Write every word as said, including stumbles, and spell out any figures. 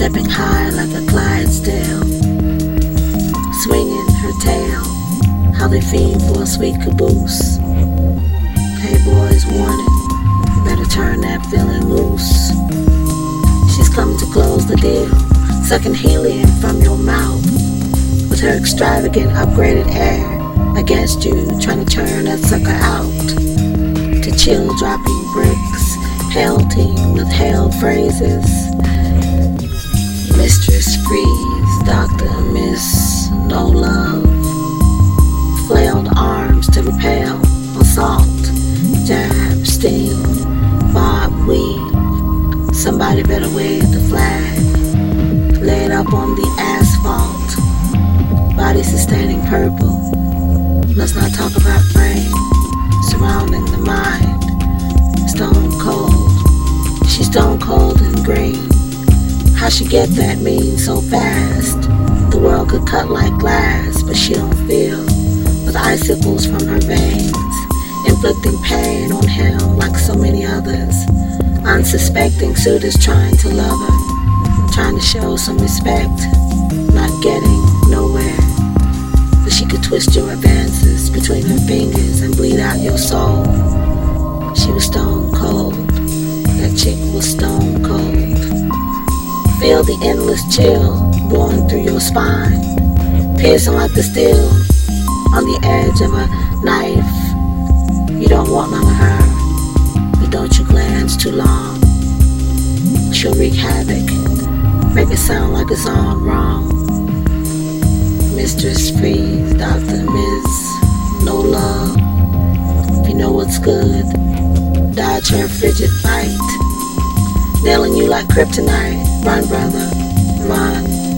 stepping high like a Clydesdale, swinging her tail, how they fiend for a sweet caboose. Hey boys, warning, better turn that feeling loose. She's coming to close the deal, sucking helium from your mouth, with her extravagant upgraded air against you, trying to turn that sucker out, to chill dropping bricks, pelting with hail phrases. Mistress Freeze, Doctor Miss No Love, flailed arms to repel, assault, jab, sting, bob, weave. Somebody better wave the flag, laid up on the asphalt, body sustaining purple. Let's not talk about brain, surrounding the mind, stone cold. She's stone cold and green. How she get that mean so fast? The world could cut like glass, but she don't feel, with icicles from her veins, inflicting pain on him like so many others. Unsuspecting suitors trying to love her, trying to show some respect, not getting nowhere. But she could twist your advances between her fingers and bleed out your soul. She was stone cold. That chick was stone cold. Feel the endless chill blowing through your spine, piercing like the steel on the edge of a knife. You don't want none of her, but don't you glance too long. She'll wreak havoc, make it sound like it's all wrong. Mistress Freeze, Doctor Miz No Love. If you know what's good, dodge her frigid bite, nailing you like kryptonite. Run, brother, run.